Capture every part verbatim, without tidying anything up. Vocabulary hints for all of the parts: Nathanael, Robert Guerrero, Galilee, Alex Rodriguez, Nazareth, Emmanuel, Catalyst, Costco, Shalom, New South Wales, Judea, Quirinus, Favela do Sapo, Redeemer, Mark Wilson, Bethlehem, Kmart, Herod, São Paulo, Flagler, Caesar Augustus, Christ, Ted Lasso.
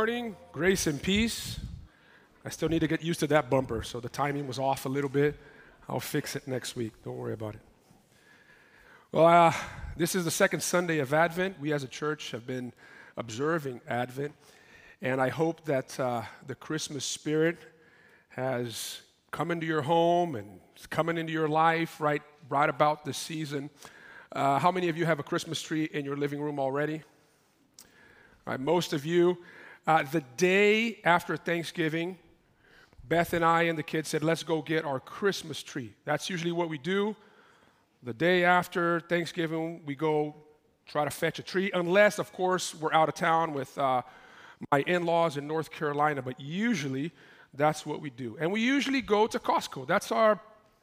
morning, grace and peace. I still need to get used to that bumper, so the timing was off a little bit. I'll fix it next week. Don't worry about it. Well, uh, this is the second Sunday of Advent. We as a church have been observing Advent, and I hope that uh, the Christmas spirit has come into your home and it's coming into your life right, right about this season. Uh, how many of you have a Christmas tree in your living room already? All right, most of you. Uh, the day after Thanksgiving, Beth and I and the kids said, let's go get our Christmas tree. That's usually what we do. The day after Thanksgiving, we go try to fetch a tree, unless, of course, we're out of town with uh, my in-laws in North Carolina. But usually, that's what we do. And we usually go to Costco. That's our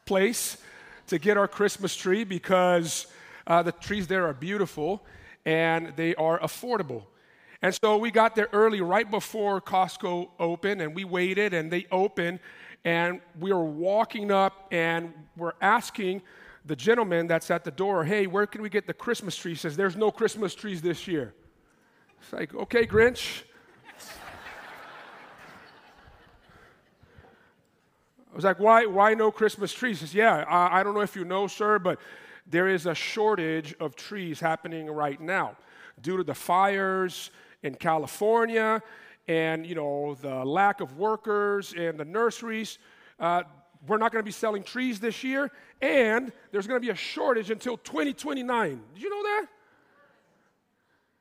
place to get our Christmas tree because uh, the trees there are beautiful and they are affordable. And so we got there early, right before Costco opened, and we waited, and they opened, and we were walking up, and we're asking the gentleman that's at the door, hey, where can we get the Christmas tree? He says, there's no Christmas trees this year. It's like, okay, Grinch. I was like, why, why no Christmas trees? He says, yeah, I, I don't know if you know, sir, but there is a shortage of trees happening right now due to the fires in California, and you know the lack of workers and the nurseries. Uh, we're not going to be selling trees this year, and there's going to be a shortage until twenty twenty-nine. Did you know that?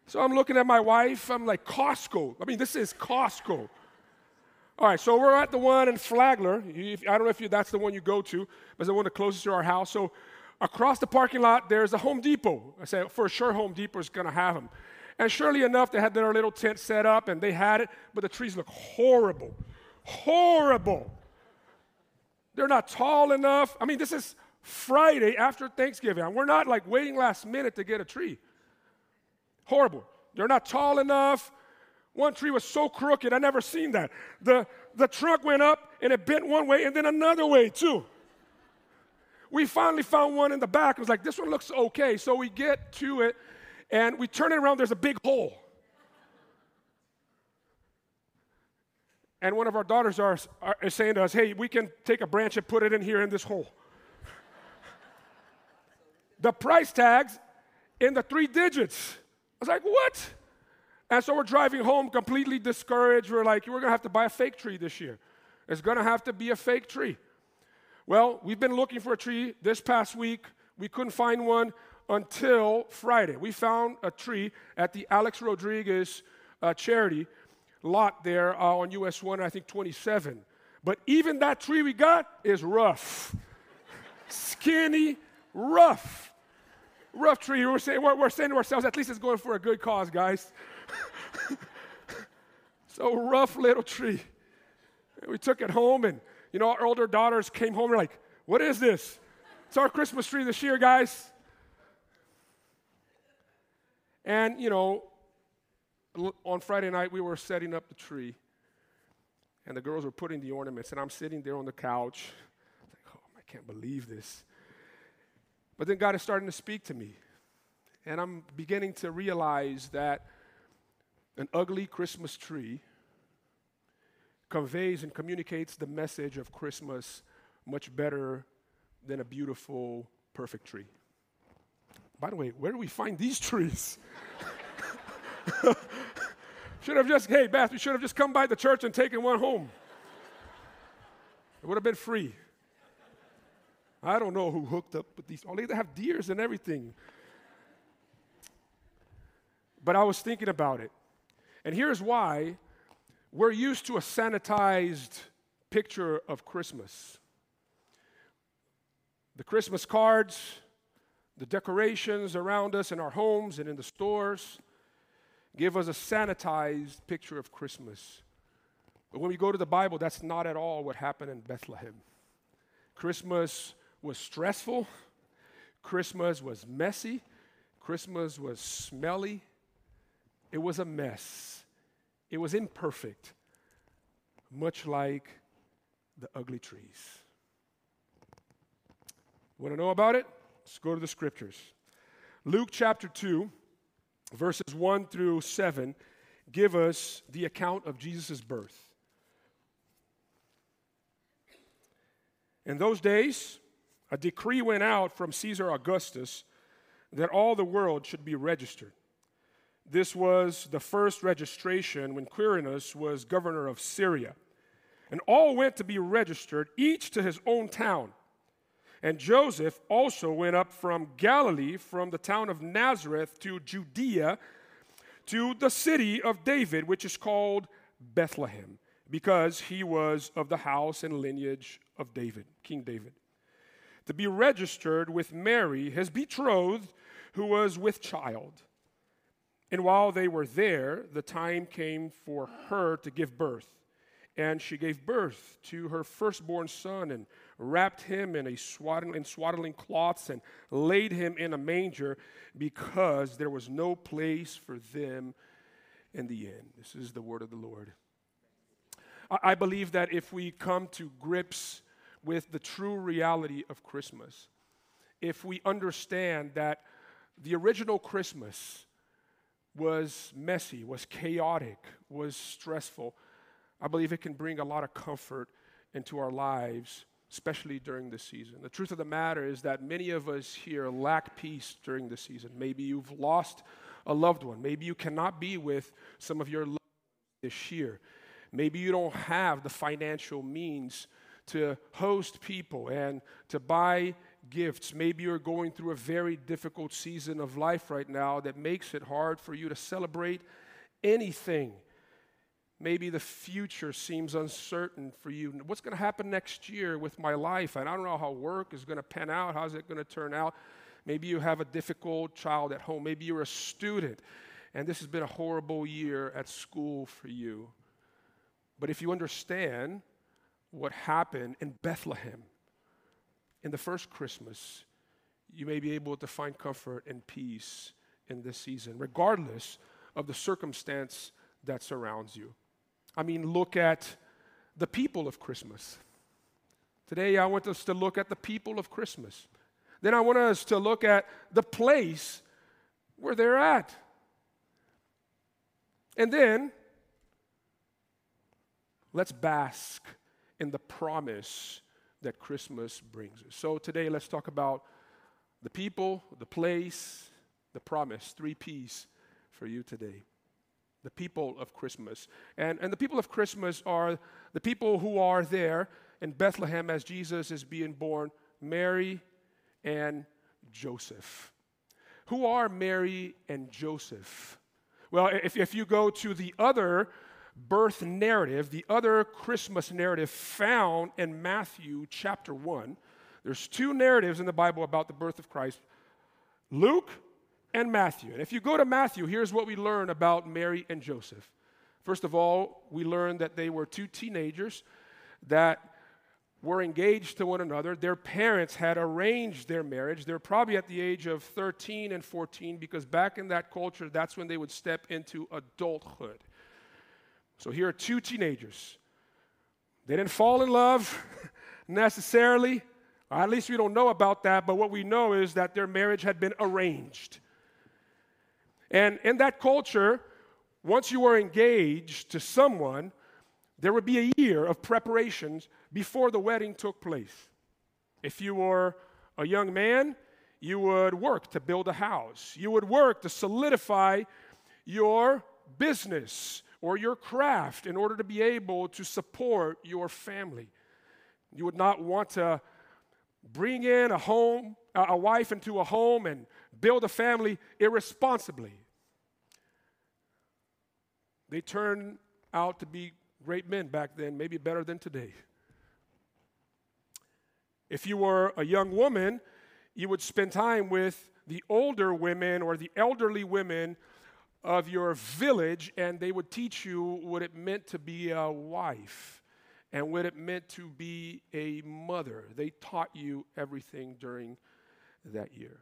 So I'm looking at my wife. I'm like, Costco. I mean, this is Costco. All right, so we're at the one in Flagler. If, I don't know if you, that's the one you go to, but it's the one that closest to our house. So across the parking lot, there's a Home Depot. I said, for sure, Home Depot is going to have them. And surely enough, they had their little tent set up, and they had it, but the trees look horrible. Horrible. They're not tall enough. I mean, this is Friday after Thanksgiving, and we're not, like, waiting last minute to get a tree. Horrible. They're not tall enough. One tree was so crooked, I never seen that. The, the trunk went up, and it bent one way, and then another way, too. We finally found one in the back. It was like, this one looks okay. So we get to it, and we turn it around, there's a big hole. And one of our daughters are, are, is saying to us, hey, we can take a branch and put it in here in this hole. The price tag's in the three digits. I was like, what? And so we're driving home completely discouraged. We're like, we're going to have to buy a fake tree this year. It's going to have to be a fake tree. Well, we've been looking for a tree this past week. We couldn't find one until Friday. We found a tree at the Alex Rodriguez uh, charity lot there uh, on U S one, I think twenty-seven. But even that tree we got is rough. Skinny, rough. Rough tree. We're saying, we're, we're saying to ourselves, at least it's going for a good cause, guys. So rough little tree. And we took it home, and, you know, our older daughters came home. They're like, what is this? It's our Christmas tree this year, guys. And, you know, on Friday night, we were setting up the tree, and the girls were putting the ornaments, and I'm sitting there on the couch. I was like, oh, I can't believe this. But then God is starting to speak to me, and I'm beginning to realize that an ugly Christmas tree conveys and communicates the message of Christmas much better than a beautiful, perfect tree. By the way, where do we find these trees? Should have just, hey, Beth, we should have just come by the church and taken one home. It would have been free. I don't know who hooked up with these. Oh, they have deers and everything. But I was thinking about it. And here's why. We're used to a sanitized picture of Christmas. The Christmas cards, the decorations around us in our homes and in the stores give us a sanitized picture of Christmas. But when we go to the Bible, that's not at all what happened in Bethlehem. Christmas was stressful. Christmas was messy. Christmas was smelly. It was a mess. It was imperfect, much like the ugly trees. Want to know about it? Let's go to the scriptures. Luke chapter two, verses one through seven give us the account of Jesus' birth. In those days, a decree went out from Caesar Augustus that all the world should be registered. This was the first registration when Quirinus was governor of Syria. And all went to be registered, each to his own town. And Joseph also went up from Galilee, from the town of Nazareth to Judea, to the city of David, which is called Bethlehem, because he was of the house and lineage of David, King David, to be registered with Mary, his betrothed, who was with child. And while they were there, the time came for her to give birth. And she gave birth to her firstborn son and wrapped him in a swaddling, in swaddling cloths and laid him in a manger because there was no place for them in the inn. This is the word of the Lord. I believe that if we come to grips with the true reality of Christmas, if we understand that the original Christmas was messy, was chaotic, was stressful, I believe it can bring a lot of comfort into our lives, especially during this season. The truth of the matter is that many of us here lack peace during this season. Maybe you've lost a loved one. Maybe you cannot be with some of your loved ones this year. Maybe you don't have the financial means to host people and to buy gifts. Maybe you're going through a very difficult season of life right now that makes it hard for you to celebrate anything. Maybe the future seems uncertain for you. What's going to happen next year with my life? And I don't know how work is going to pan out. How's it going to turn out? Maybe you have a difficult child at home. Maybe you're a student, and this has been a horrible year at school for you. But if you understand what happened in Bethlehem, in the first Christmas, you may be able to find comfort and peace in this season, regardless of the circumstance that surrounds you. I mean, look at the people of Christmas. Today, I want us to look at the people of Christmas. Then I want us to look at the place where they're at. And then, let's bask in the promise that Christmas brings us. So today, let's talk about the people, the place, the promise. Three P's for you today. The people of Christmas. And, and the people of Christmas are the people who are there in Bethlehem as Jesus is being born, Mary and Joseph. Who are Mary and Joseph? Well, if, if you go to the other birth narrative, the other Christmas narrative found in Matthew chapter one, there's two narratives in the Bible about the birth of Christ, Luke and Matthew. And if you go to Matthew, here's what we learn about Mary and Joseph. First of all, we learn that they were two teenagers that were engaged to one another. Their parents had arranged their marriage. They're probably at the age of thirteen and fourteen because back in that culture, that's when they would step into adulthood. So here are two teenagers. They didn't fall in love necessarily. Or at least we don't know about that, but what we know is that their marriage had been arranged. And in that culture, once you were engaged to someone, there would be a year of preparations before the wedding took place. If you were a young man, you would work to build a house. You would work to solidify your business or your craft in order to be able to support your family. You would not want to bring in a home, a wife into a home and build a family irresponsibly. They turned out to be great men back then, maybe better than today. If you were a young woman, you would spend time with the older women or the elderly women of your village, and they would teach you what it meant to be a wife and what it meant to be a mother. They taught you everything during that year.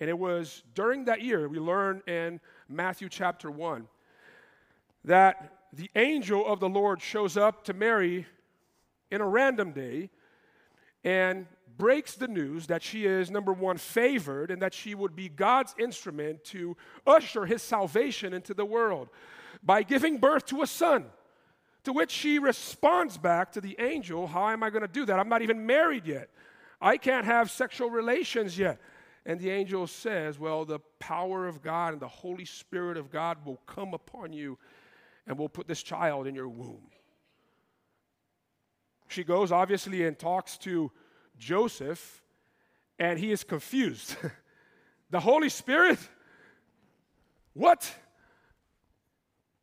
And it was during that year, we learn in Matthew chapter one, that the angel of the Lord shows up to Mary in a random day and breaks the news that she is, number one, favored and that she would be God's instrument to usher his salvation into the world. by giving birth to a son, to which she responds back to the angel, how am I going to do that? I'm not even married yet. I can't have sexual relations yet. And the angel says, well, the power of God and the Holy Spirit of God will come upon you and will put this child in your womb. She goes, obviously, and talks to Joseph, and he is confused. The Holy Spirit? What?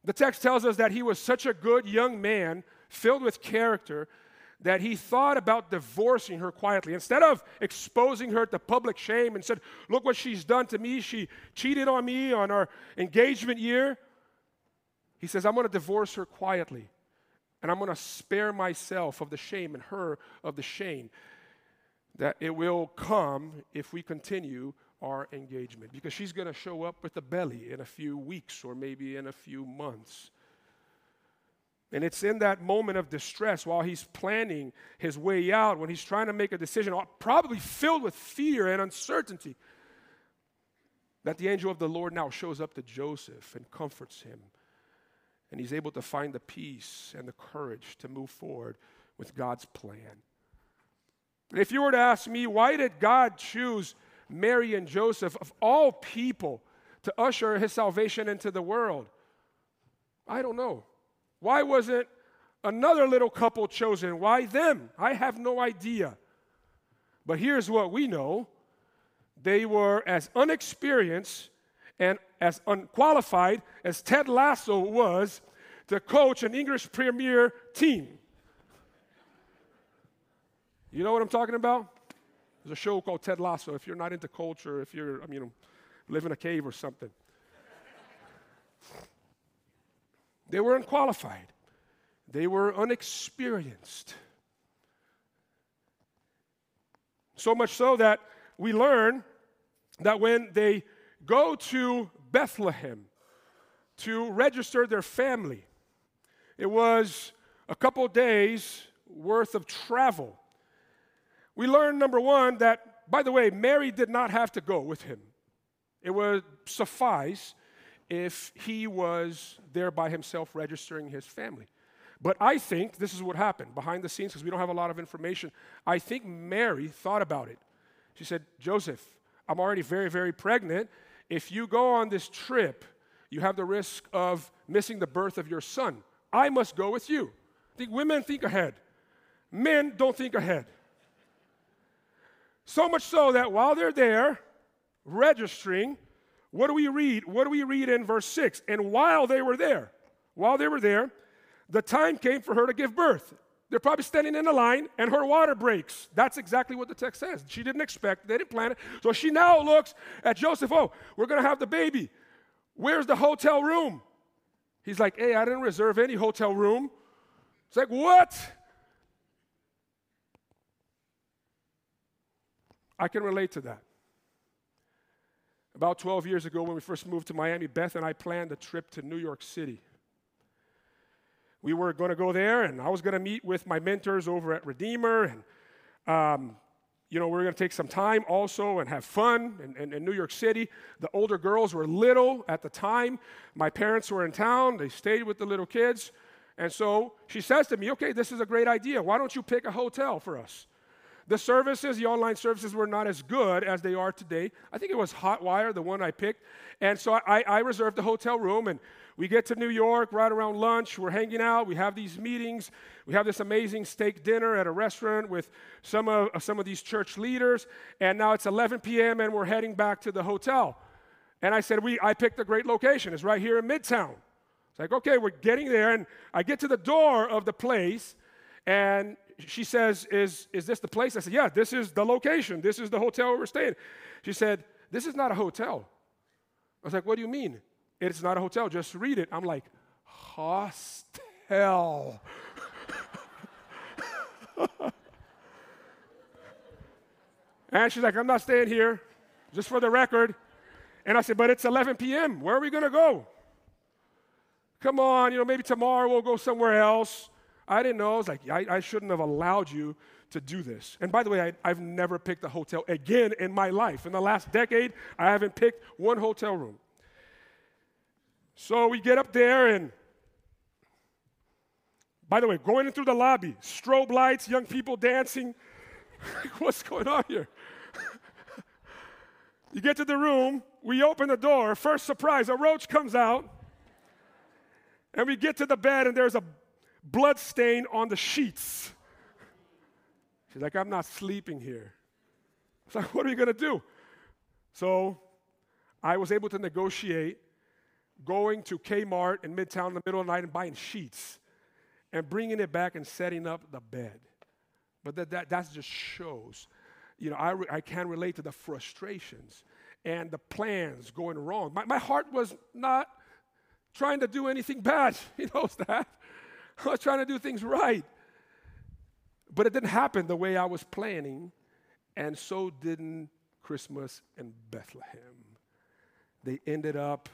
The text tells us that he was such a good young man, filled with character, that he thought about divorcing her quietly. Instead of exposing her to public shame and said, look what she's done to me. She cheated on me on our engagement year. He says, I'm going to divorce her quietly, and I'm going to spare myself of the shame and her of the shame that it will come if we continue our engagement, because she's going to show up with a belly in a few weeks or maybe in a few months. And it's in that moment of distress while he's planning his way out, when he's trying to make a decision, probably filled with fear and uncertainty, that the angel of the Lord now shows up to Joseph and comforts him. And he's able to find the peace and the courage to move forward with God's plan. And if you were to ask me, why did God choose Mary and Joseph, of all people, to usher his salvation into the world? I don't know. Why wasn't another little couple chosen? Why them? I have no idea. But here's what we know. They were as unexperienced and as unqualified as Ted Lasso was to coach an English Premier team. You know what I'm talking about? There's a show called Ted Lasso. If you're not into culture, if you're, I mean, live in a cave or something. They were unqualified. They were unexperienced. So much so that we learn that when they go to Bethlehem to register their family, it was a couple days worth of travel. We learn, number one, that, by the way, Mary did not have to go with him. It would suffice if he was there by himself registering his family. But I think this is what happened behind the scenes, because we don't have a lot of information. I think Mary thought about it. She said, Joseph, I'm already very, very pregnant. If you go on this trip, you have the risk of missing the birth of your son. I must go with you. I think women think ahead. Men don't think ahead. So much so that while they're there registering, what do we read? What do we read in verse six? And while they were there, while they were there, the time came for her to give birth. They're probably standing in a line, and her water breaks. That's exactly what the text says. She didn't expect it. They didn't plan it. So she now looks at Joseph. Oh, we're going to have the baby. Where's the hotel room? He's like, hey, I didn't reserve any hotel room. It's like, what? I can relate to that. About twelve years ago, when we first moved to Miami, Beth and I planned a trip to New York City. We were going to go there, and I was going to meet with my mentors over at Redeemer, and um, you know, we were going to take some time also and have fun in, in, in New York City. The older girls were little at the time. My parents were in town. They stayed with the little kids. And so she says to me, okay, this is a great idea. Why don't you pick a hotel for us? The services, the online services, were not as good as they are today. I think it was Hotwire, the one I picked. And so I, I reserved the hotel room, and we get to New York right around lunch. We're hanging out. We have these meetings. We have this amazing steak dinner at a restaurant with some of, some of these church leaders. And now it's eleven p.m., and we're heading back to the hotel. And I said, we, I picked a great location. It's right here in Midtown. It's like, okay, we're getting there. And I get to the door of the place, and she says, is, is this the place? I said, yeah, this is the location. This is the hotel we're staying. She said, this is not a hotel. I was like, what do you mean? It's not a hotel. Just read it. I'm like, hostel. And she's like, I'm not staying here, just for the record. And I said, but it's eleven p.m. Where are we going to go? Come on, you know, maybe tomorrow we'll go somewhere else. I didn't know. I was like, I, I shouldn't have allowed you to do this. And by the way, I, I've never picked a hotel again in my life. In the last decade, I haven't picked one hotel room. So we get up there, and by the way, going into the lobby, strobe lights, young people dancing. What's going on here? You get to the room, we open the door, first surprise, a roach comes out, and we get to the bed, and there's a blood stain on the sheets. She's like, I'm not sleeping here. I was like, what are you going to do? So I was able to negotiate going to Kmart in Midtown in the middle of the night and buying sheets and bringing it back and setting up the bed. But that that, that just shows, you know, I, re- I can relate to the frustrations and the plans going wrong. My, my heart was not trying to do anything bad. He knows that. I was trying to do things right. But it didn't happen the way I was planning, and so didn't Christmas in Bethlehem. They ended up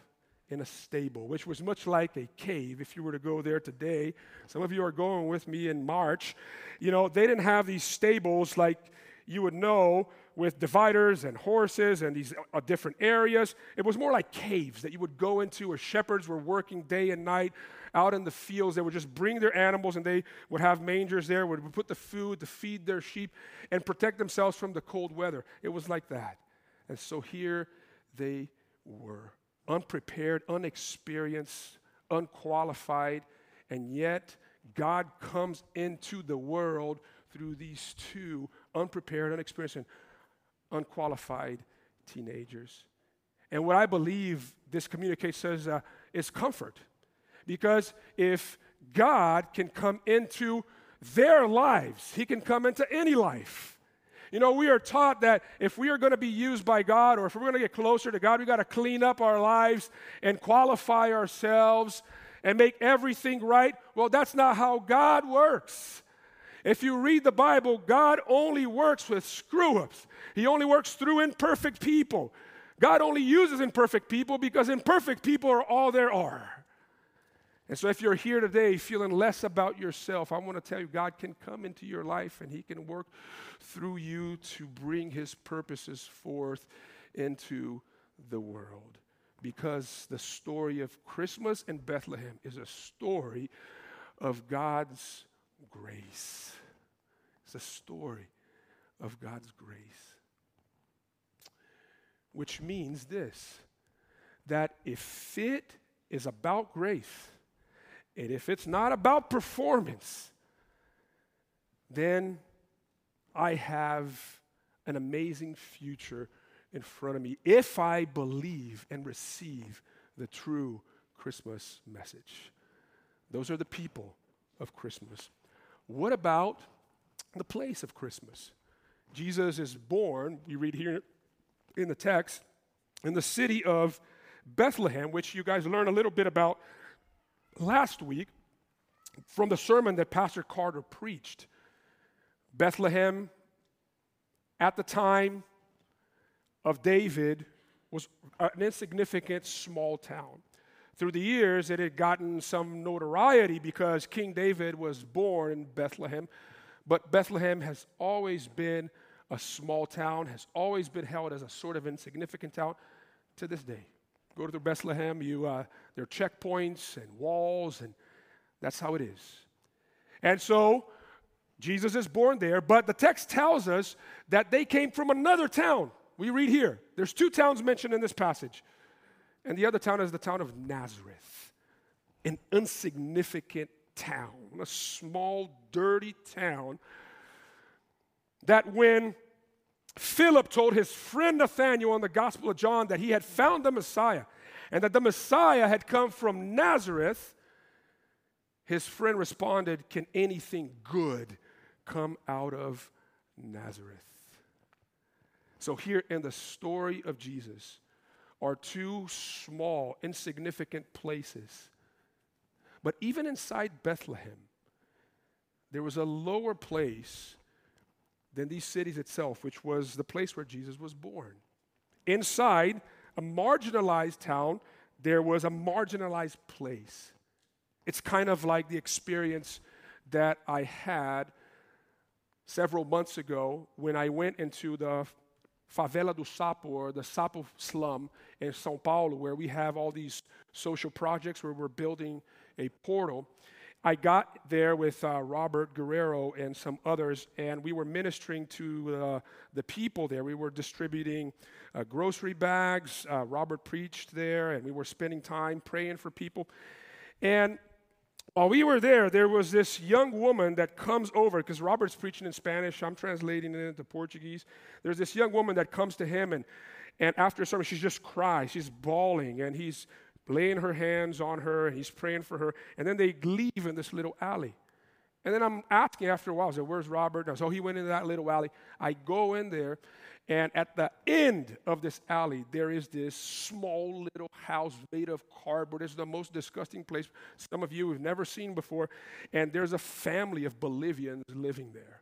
in a stable, which was much like a cave if you were to go there today. Some of you are going with me in March. You know, they didn't have these stables like you would know with dividers and horses and these uh, different areas. It was more like caves that you would go into where shepherds were working day and night out in the fields. They would just bring their animals, and they would have mangers there where they would put the food to feed their sheep and protect themselves from the cold weather. It was like that. And so here they were, unprepared, unexperienced, unqualified, and yet God comes into the world through these two unprepared, unexperienced, and unqualified teenagers. And what I believe this communicates is, uh, is comfort. Because if God can come into their lives, he can come into any life. You know, we are taught that if we are going to be used by God, or if we're going to get closer to God, we got to clean up our lives and qualify ourselves and make everything right. Well, that's not how God works. If you read the Bible, God only works with screw-ups. He only works through imperfect people. God only uses imperfect people because imperfect people are all there are. And so if you're here today feeling less about yourself, I want to tell you, God can come into your life, and he can work through you to bring his purposes forth into the world. Because the story of Christmas in Bethlehem is a story of God's grace. It's a story of God's grace. Which means this, that if it is about grace, and if it's not about performance, then I have an amazing future in front of me if I believe and receive the true Christmas message. Those are the people of Christmas. What about the place of Christmas? Jesus is born, you read here in the text, in the city of Bethlehem, which you guys learned a little bit about last week from the sermon that Pastor Carter preached. Bethlehem, at the time of David, was an insignificant small town. Through the years, it had gotten some notoriety because King David was born in Bethlehem, but Bethlehem has always been a small town, has always been held as a sort of insignificant town to this day. Go to Bethlehem, you, uh, there are checkpoints and walls, and that's how it is. And so Jesus is born there, but the text tells us that they came from another town. We read here. There's two towns mentioned in this passage. And the other town is the town of Nazareth, an insignificant town, a small, dirty town that when Philip told his friend Nathanael in the Gospel of John that he had found the Messiah and that the Messiah had come from Nazareth, his friend responded, "Can anything good come out of Nazareth?" So here in the story of Jesus are two small, insignificant places. But even inside Bethlehem, there was a lower place than these cities itself, which was the place where Jesus was born. Inside a marginalized town, there was a marginalized place. It's kind of like the experience that I had several months ago when I went into the Favela do Sapo, or the Sapo slum in São Paulo, where we have all these social projects where we're building a portal. I got there with uh, Robert Guerrero and some others, and we were ministering to uh, the people there. We were distributing uh, grocery bags. Uh, Robert preached there, and we were spending time praying for people. And while we were there, there was this young woman that comes over, because Robert's preaching in Spanish. I'm translating it into Portuguese. There's this young woman that comes to him, and, and after a sermon, she just cries. She's bawling, and he's laying her hands on her, and he's praying for her, and then they leave in this little alley. And then I'm asking after a while, I said, where's Robert? And so he went into that little alley. I go in there, and at the end of this alley, there is this small little house made of cardboard. It's the most disgusting place some of you have never seen before, and there's a family of Bolivians living there.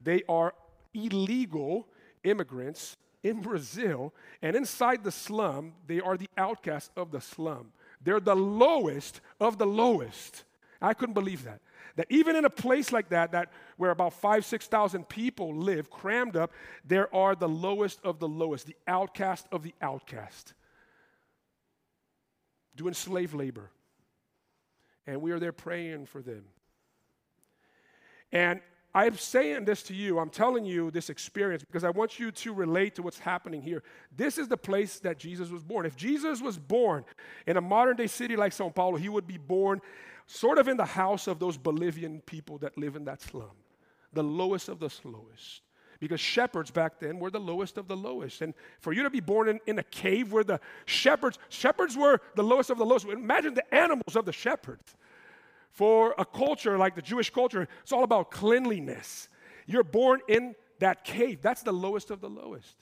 They are illegal immigrants in Brazil, and inside the slum, they are the outcasts of the slum. They're the lowest of the lowest. I couldn't believe that. That even in a place like that, that where about five, six thousand people live, crammed up, there are the lowest of the lowest, the outcast of the outcast, doing slave labor. And we are there praying for them. And I'm saying this to you, I'm telling you this experience because I want you to relate to what's happening here. This is the place that Jesus was born. If Jesus was born in a modern-day city like São Paulo, he would be born sort of in the house of those Bolivian people that live in that slum, the lowest of the lowest. Because shepherds back then were the lowest of the lowest. And for you to be born in, in a cave where the shepherds, shepherds were the lowest of the lowest. Imagine the animals of the shepherds. For a culture like the Jewish culture, it's all about cleanliness. You're born in that cave. That's the lowest of the lowest.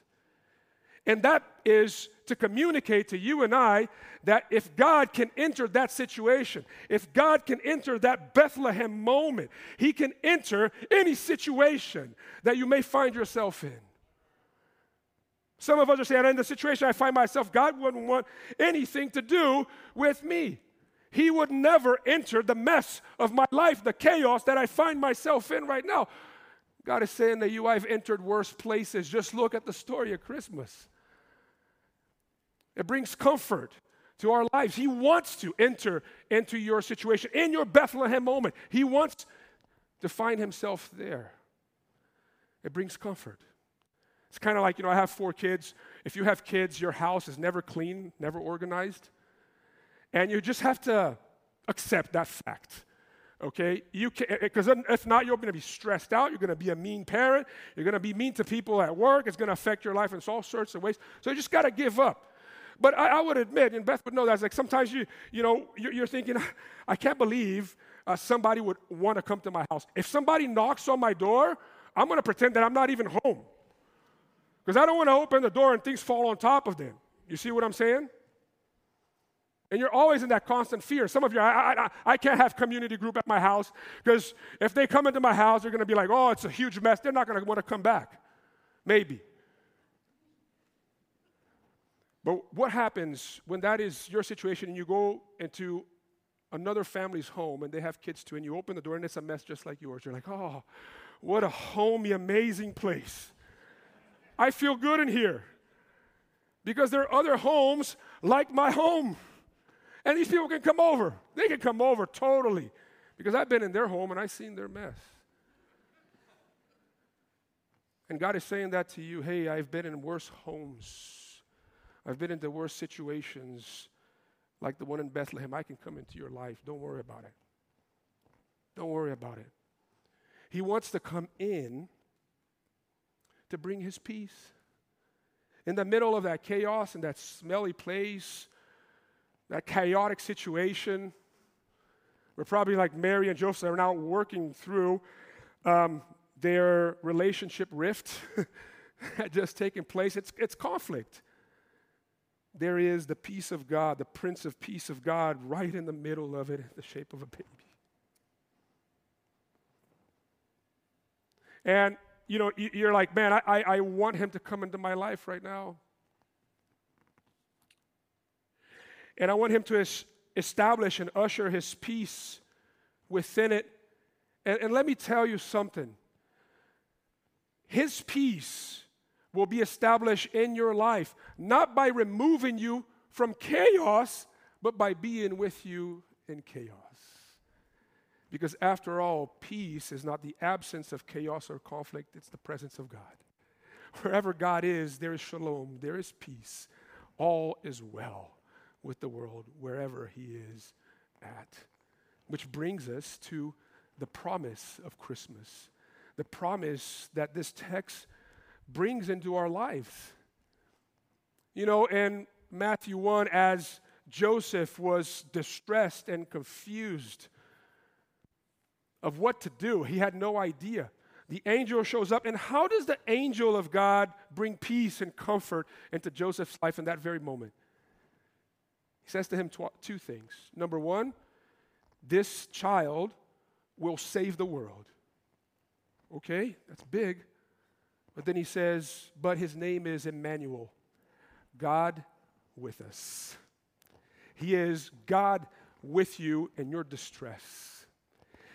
And that is to communicate to you and I that if God can enter that situation, if God can enter that Bethlehem moment, he can enter any situation that you may find yourself in. Some of us are saying, in the situation I find myself, God wouldn't want anything to do with me. He would never enter the mess of my life, the chaos that I find myself in right now. God is saying to you, I've entered worse places. Just look at the story of Christmas. It brings comfort to our lives. He wants to enter into your situation, in your Bethlehem moment. He wants to find himself there. It brings comfort. It's kind of like, you know, I have four kids. If you have kids, your house is never clean, never organized. And you just have to accept that fact, okay? You can, because if not, you're going to be stressed out. You're going to be a mean parent. You're going to be mean to people at work. It's going to affect your life in all sorts of ways. So you just got to give up. But I, I would admit, and Beth would know that, like sometimes you, you know, you're, you're thinking, I can't believe uh, somebody would want to come to my house. If somebody knocks on my door, I'm going to pretend that I'm not even home because I don't want to open the door and things fall on top of them. You see what I'm saying? And you're always in that constant fear. Some of you, I, I, I can't have community group at my house because if they come into my house, they're going to be like, oh, it's a huge mess. They're not going to want to come back, maybe. But what happens when that is your situation and you go into another family's home and they have kids too and you open the door and it's a mess just like yours? You're like, oh, what a homey, amazing place. I feel good in here because there are other homes like my home. And these people can come over. They can come over totally. Because I've been in their home and I've seen their mess. And God is saying that to you. Hey, I've been in worse homes. I've been into worse situations like the one in Bethlehem. I can come into your life. Don't worry about it. Don't worry about it. He wants to come in to bring his peace. In the middle of that chaos and that smelly place, that chaotic situation, we're probably like Mary and Joseph are now working through um, their relationship rift that just taken place. It's, it's conflict. There is the peace of God, the Prince of Peace of God, right in the middle of it, in the shape of a baby. And, you know, you're like, man, I, I, I want him to come into my life right now. And I want him to es- establish and usher his peace within it. And, and let me tell you something. His peace will be established in your life, not by removing you from chaos, but by being with you in chaos. Because after all, peace is not the absence of chaos or conflict, it's the presence of God. Wherever God is, there is shalom, there is peace. All is well with the world wherever he is at. Which brings us to the promise of Christmas, the promise that this text brings into our lives. You know, in Matthew one, as Joseph was distressed and confused of what to do, he had no idea. The angel shows up, and how does the angel of God bring peace and comfort into Joseph's life in that very moment? He says to him tw- two things. Number one, this child will save the world. Okay, that's big. But then he says, but his name is Emmanuel, God with us. He is God with you in your distress.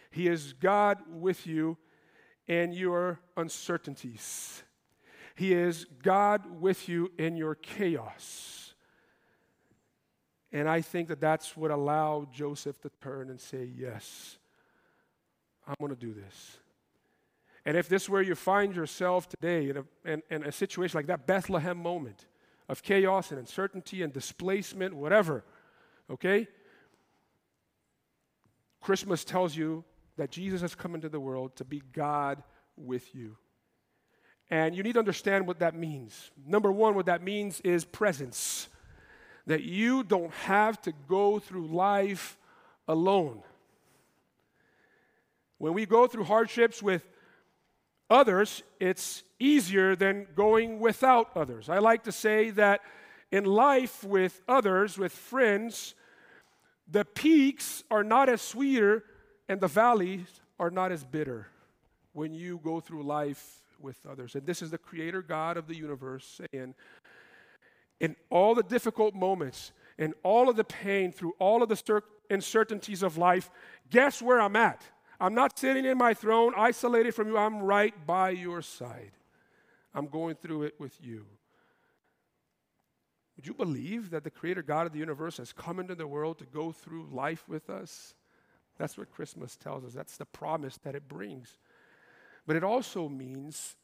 He is God with you in your uncertainties. He is God with you in your chaos. And I think that that's what allowed Joseph to turn and say, yes, I'm going to do this. And if this is where you find yourself today, in a, in, in a situation like that Bethlehem moment of chaos and uncertainty and displacement, whatever, okay? Christmas tells you that Jesus has come into the world to be God with you. And you need to understand what that means. Number one, what that means is presence. That you don't have to go through life alone. When we go through hardships with others, it's easier than going without others. I like to say that in life with others, with friends, the peaks are not as sweeter and the valleys are not as bitter when you go through life with others. And this is the creator God of the universe saying, in all the difficult moments, in all of the pain, through all of the uncertainties of life, guess where I'm at? I'm not sitting in my throne, isolated from you. I'm right by your side. I'm going through it with you. Would you believe that the creator God of the universe has come into the world to go through life with us? That's what Christmas tells us. That's the promise that it brings. But it also means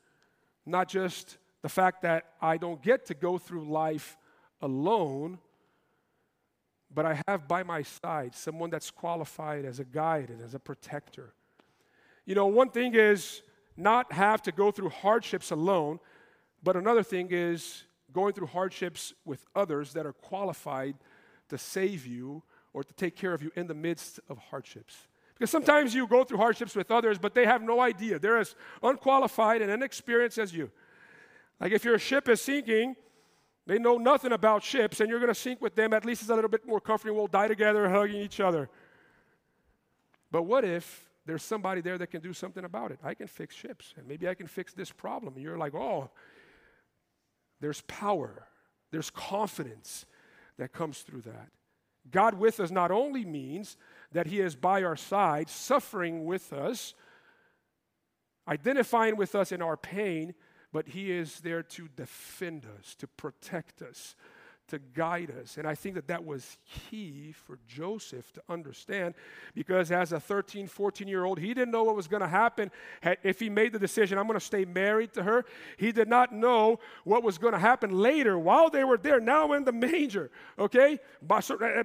not just the fact that I don't get to go through life alone, but I have by my side someone that's qualified as a guide and as a protector. You know, one thing is not have to go through hardships alone, but another thing is going through hardships with others that are qualified to save you or to take care of you in the midst of hardships. Because sometimes you go through hardships with others, but they have no idea. They're as unqualified and inexperienced as you. Like if your ship is sinking, they know nothing about ships, and you're going to sink with them. At least it's a little bit more comforting. We'll die together, hugging each other. But what if there's somebody there that can do something about it? I can fix ships, and maybe I can fix this problem. And you're like, oh, there's power. There's confidence that comes through that. God with us not only means that he is by our side, suffering with us, identifying with us in our pain, but he is there to defend us, to protect us, to guide us. And I think that that was key for Joseph to understand, because as a thirteen, fourteen-year-old, he didn't know what was going to happen if he made the decision, I'm going to stay married to her. He did not know what was going to happen later while they were there, now in the manger, okay? By,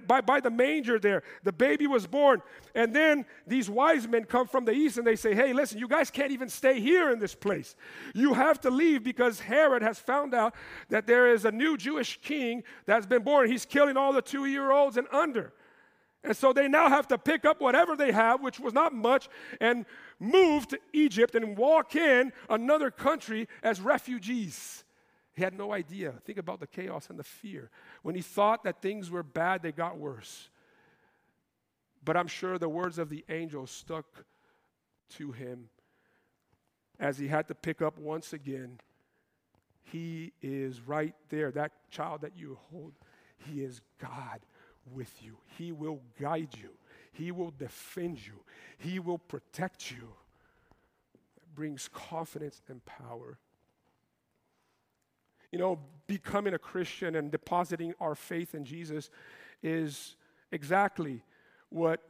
by, by the manger there, the baby was born. And then these wise men come from the east and they say, hey, listen, you guys can't even stay here in this place. You have to leave because Herod has found out that there is a new Jewish king that's been born. He's killing all the two-year-olds and under. And so they now have to pick up whatever they have, which was not much, and move to Egypt and walk in another country as refugees. He had no idea. Think about the chaos and the fear. When he thought that things were bad, they got worse. But I'm sure the words of the angel stuck to him as he had to pick up once again. He is right there. That child that you hold, he is God with you. He will guide you. He will defend you. He will protect you. That brings confidence and power. you know, becoming a Christian and depositing our faith in Jesus is exactly what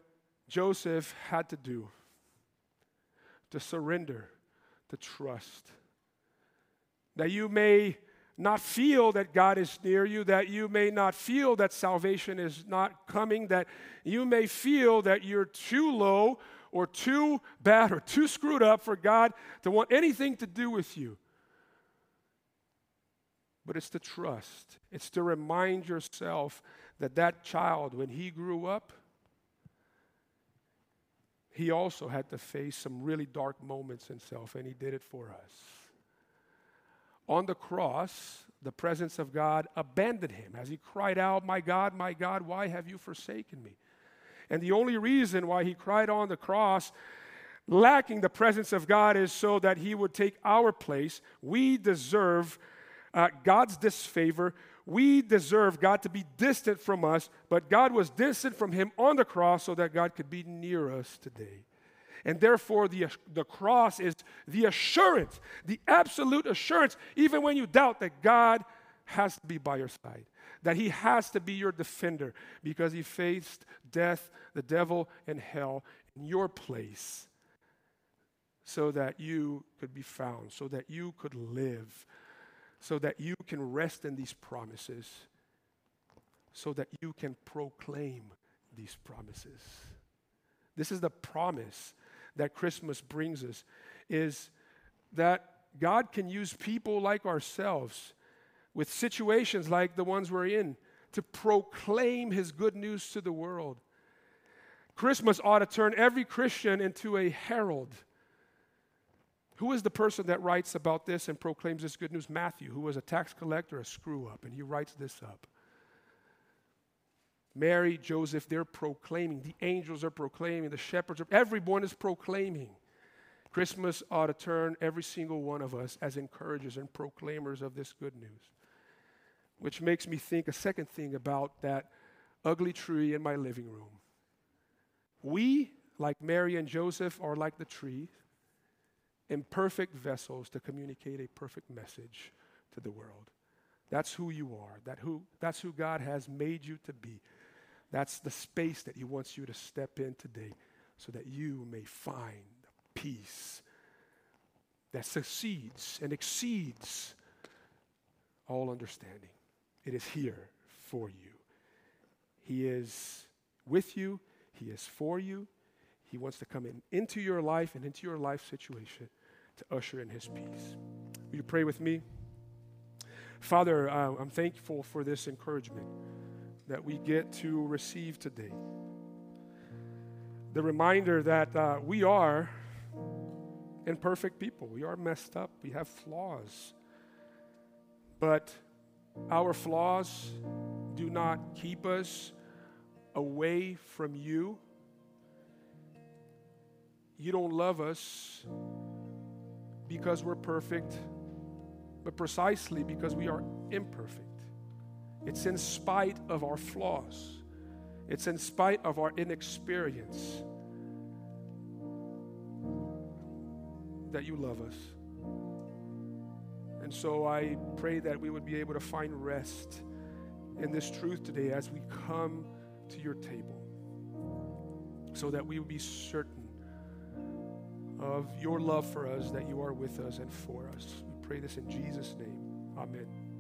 Joseph had to do, to surrender, to trust. That you may not feel that God is near you, that you may not feel that salvation is not coming, that you may feel that you're too low or too bad or too screwed up for God to want anything to do with you. But it's to trust. It's to remind yourself that that child, when he grew up, he also had to face some really dark moments himself, and he did it for us. On the cross, the presence of God abandoned him as he cried out, "My God, my God, why have you forsaken me?" And the only reason why he cried on the cross, lacking the presence of God, is so that he would take our place. We deserve uh, God's disfavor. We deserve God to be distant from us, but God was distant from him on the cross so that God could be near us today. And therefore, the, the cross is the assurance, the absolute assurance, even when you doubt, that God has to be by your side, that he has to be your defender because he faced death, the devil, and hell in your place so that you could be found, so that you could live, so that you can rest in these promises, so that you can proclaim these promises. This is the promise that Christmas brings us, is that God can use people like ourselves with situations like the ones we're in to proclaim his good news to the world. Christmas ought to turn every Christian into a herald. Who is the person that writes about this and proclaims this good news? Matthew, who was a tax collector, a screw-up, and he writes this up. Mary, Joseph, they're proclaiming. The angels are proclaiming. The shepherds are, everyone is proclaiming. Christmas ought to turn every single one of us as encouragers and proclaimers of this good news. Which makes me think a second thing about that ugly tree in my living room. We, like Mary and Joseph, are like the tree, imperfect vessels to communicate a perfect message to the world. That's who you are. That who, that's who God has made you to be. That's the space that he wants you to step in today so that you may find peace that succeeds and exceeds all understanding. It is here for you. He is with you. He is for you. He wants to come in into your life and into your life situation to usher in his peace. Will you pray with me? Father, uh, I'm thankful for this encouragement that we get to receive today. The reminder that uh, we are imperfect people. We are messed up. We have flaws. But our flaws do not keep us away from you. You don't love us because we're perfect, but precisely because we are imperfect. It's in spite of our flaws. It's in spite of our inexperience that you love us. And so I pray that we would be able to find rest in this truth today as we come to your table, so that we would be certain of your love for us, that you are with us and for us. We pray this in Jesus' name. Amen.